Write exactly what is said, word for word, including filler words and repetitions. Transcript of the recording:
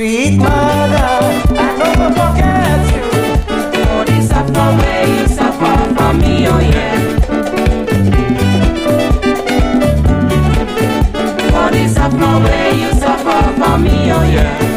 Sweet mother, I never forget you. Oh, this suffer where you suffer for me, oh yeah. Oh, this suffer where you suffer for me, oh yeah.